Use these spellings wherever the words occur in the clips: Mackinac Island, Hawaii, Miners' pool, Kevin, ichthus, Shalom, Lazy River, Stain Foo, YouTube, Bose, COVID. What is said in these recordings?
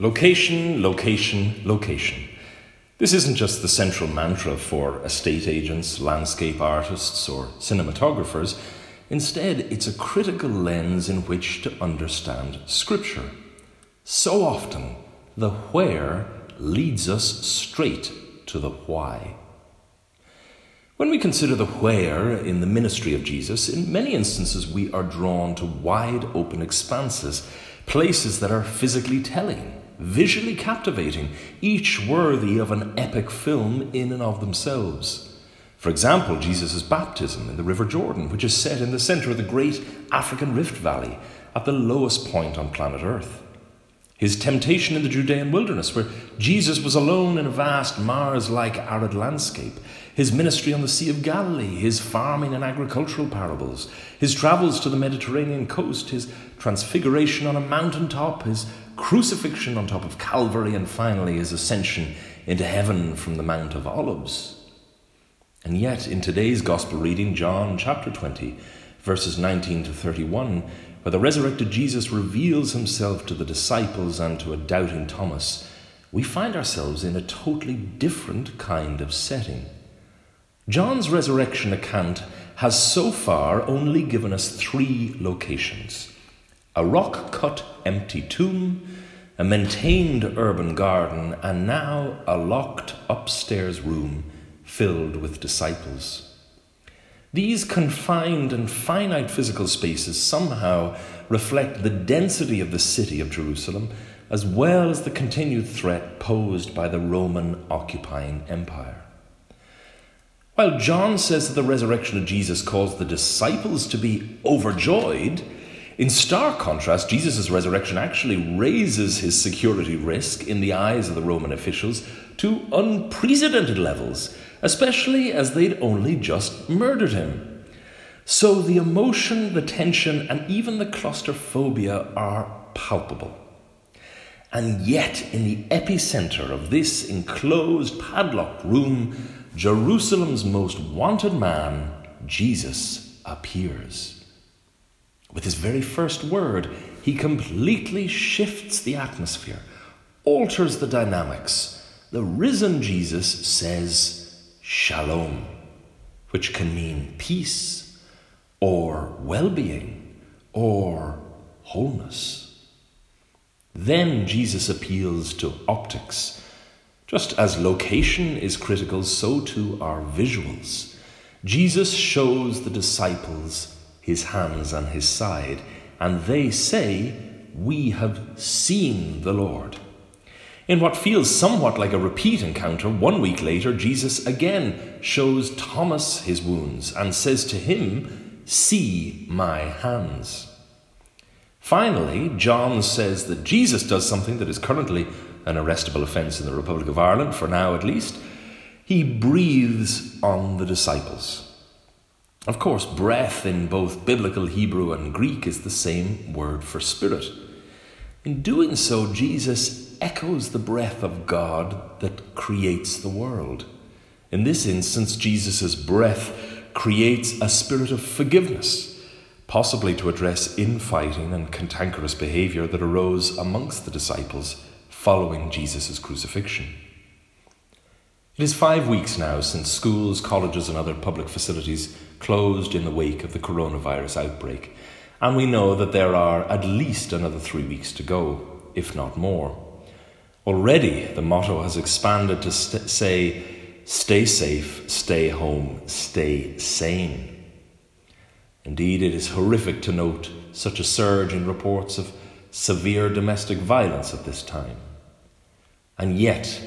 Location, location, location. This isn't just the central mantra for estate agents, landscape artists, or cinematographers. Instead, it's a critical lens in which to understand Scripture. So often, the where leads us straight to the why. When we consider the where in the ministry of Jesus, in many instances we are drawn to wide open expanses, places that are physically telling, visually captivating, each worthy of an epic film in and of themselves. For example, Jesus' baptism in the River Jordan, which is set in the center of the great African Rift Valley, at the lowest point on planet Earth. His temptation in the Judean wilderness, where Jesus was alone in a vast Mars-like arid landscape. His ministry on the Sea of Galilee, his farming and agricultural parables, his travels to the Mediterranean coast, his transfiguration on a mountaintop, his crucifixion on top of Calvary, and finally his ascension into heaven from the Mount of Olives. And yet, in today's Gospel reading, John chapter 20, verses 19 to 31, where the resurrected Jesus reveals himself to the disciples and to a doubting Thomas, we find ourselves in a totally different kind of setting. John's resurrection account has so far only given us three locations: a rock-cut empty tomb, a maintained urban garden, and now a locked upstairs room filled with disciples. These confined and finite physical spaces somehow reflect the density of the city of Jerusalem, as well as the continued threat posed by the Roman occupying empire. While John says that the resurrection of Jesus caused the disciples to be overjoyed, in stark contrast, Jesus' resurrection actually raises his security risk in the eyes of the Roman officials to unprecedented levels, especially as they'd only just murdered him. So the emotion, the tension, and even the claustrophobia are palpable. And yet, in the epicenter of this enclosed, padlocked room, Jerusalem's most wanted man, Jesus, appears. With his very first word, he completely shifts the atmosphere, alters the dynamics. The risen Jesus says, Shalom, which can mean peace, or well-being, or wholeness. Then Jesus appeals to optics. Just as location is critical, so too are visuals. Jesus shows the disciples his hands and his side, and they say, "We have seen the Lord." In what feels somewhat like a repeat encounter, 1 week later, Jesus again shows Thomas his wounds and says to him, "See my hands." Finally, John says that Jesus does something that is currently an arrestable offence in the Republic of Ireland, for now at least. He breathes on the disciples. Of course, breath in both biblical Hebrew and Greek is the same word for spirit. In doing so, Jesus echoes the breath of God that creates the world. In this instance, Jesus' breath creates a spirit of forgiveness, possibly to address infighting and cantankerous behavior that arose amongst the disciples following Jesus' crucifixion. It is 5 weeks now since schools, colleges, and other public facilities closed in the wake of the coronavirus outbreak, and we know that there are at least another 3 weeks to go, if not more. Already, the motto has expanded to say, stay safe, stay home, stay sane. Indeed, it is horrific to note such a surge in reports of severe domestic violence at this time. And yet,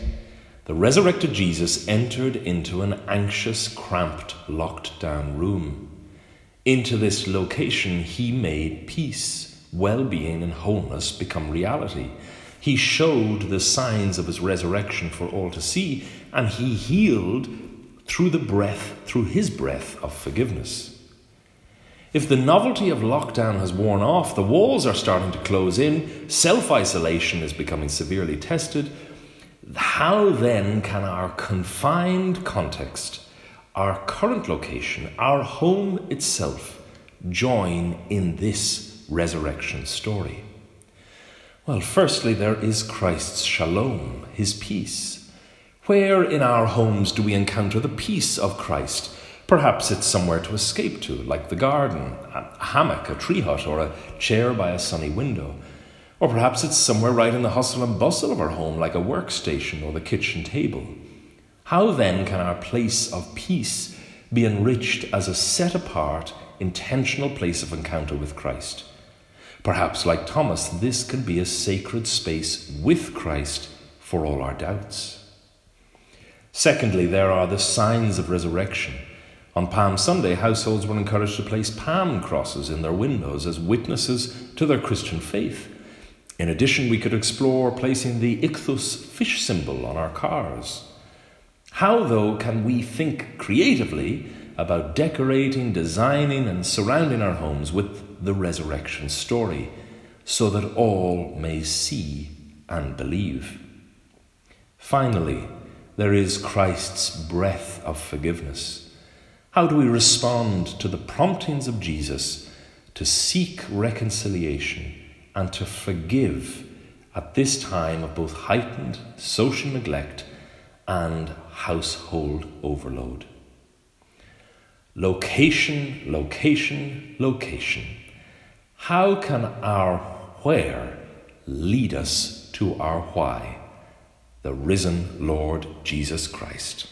the resurrected Jesus entered into an anxious, cramped, locked-down room. Into this location, he made peace, well-being, and wholeness become reality. He showed the signs of his resurrection for all to see, and he healed through his breath of forgiveness. If the novelty of lockdown has worn off, the walls are starting to close in, self-isolation is becoming severely tested, how then can our confined context, our current location, our home itself, join in this resurrection story? Well, firstly, there is Christ's shalom, his peace. Where in our homes do we encounter the peace of Christ? Perhaps it's somewhere to escape to, like the garden, a hammock, a tree hut, or a chair by a sunny window. Or perhaps it's somewhere right in the hustle and bustle of our home, like a workstation or the kitchen table. How then can our place of peace be enriched as a set-apart, intentional place of encounter with Christ? Perhaps, like Thomas, this can be a sacred space with Christ for all our doubts. Secondly, there are the signs of resurrection. On Palm Sunday, households were encouraged to place palm crosses in their windows as witnesses to their Christian faith. In addition, we could explore placing the ichthus fish symbol on our cars. How, though, can we think creatively about decorating, designing, and surrounding our homes with the resurrection story, so that all may see and believe? Finally, there is Christ's breath of forgiveness. How do we respond to the promptings of Jesus to seek reconciliation and to forgive at this time of both heightened social neglect and household overload? Location, location, location. How can our where lead us to our why? The risen Lord Jesus Christ.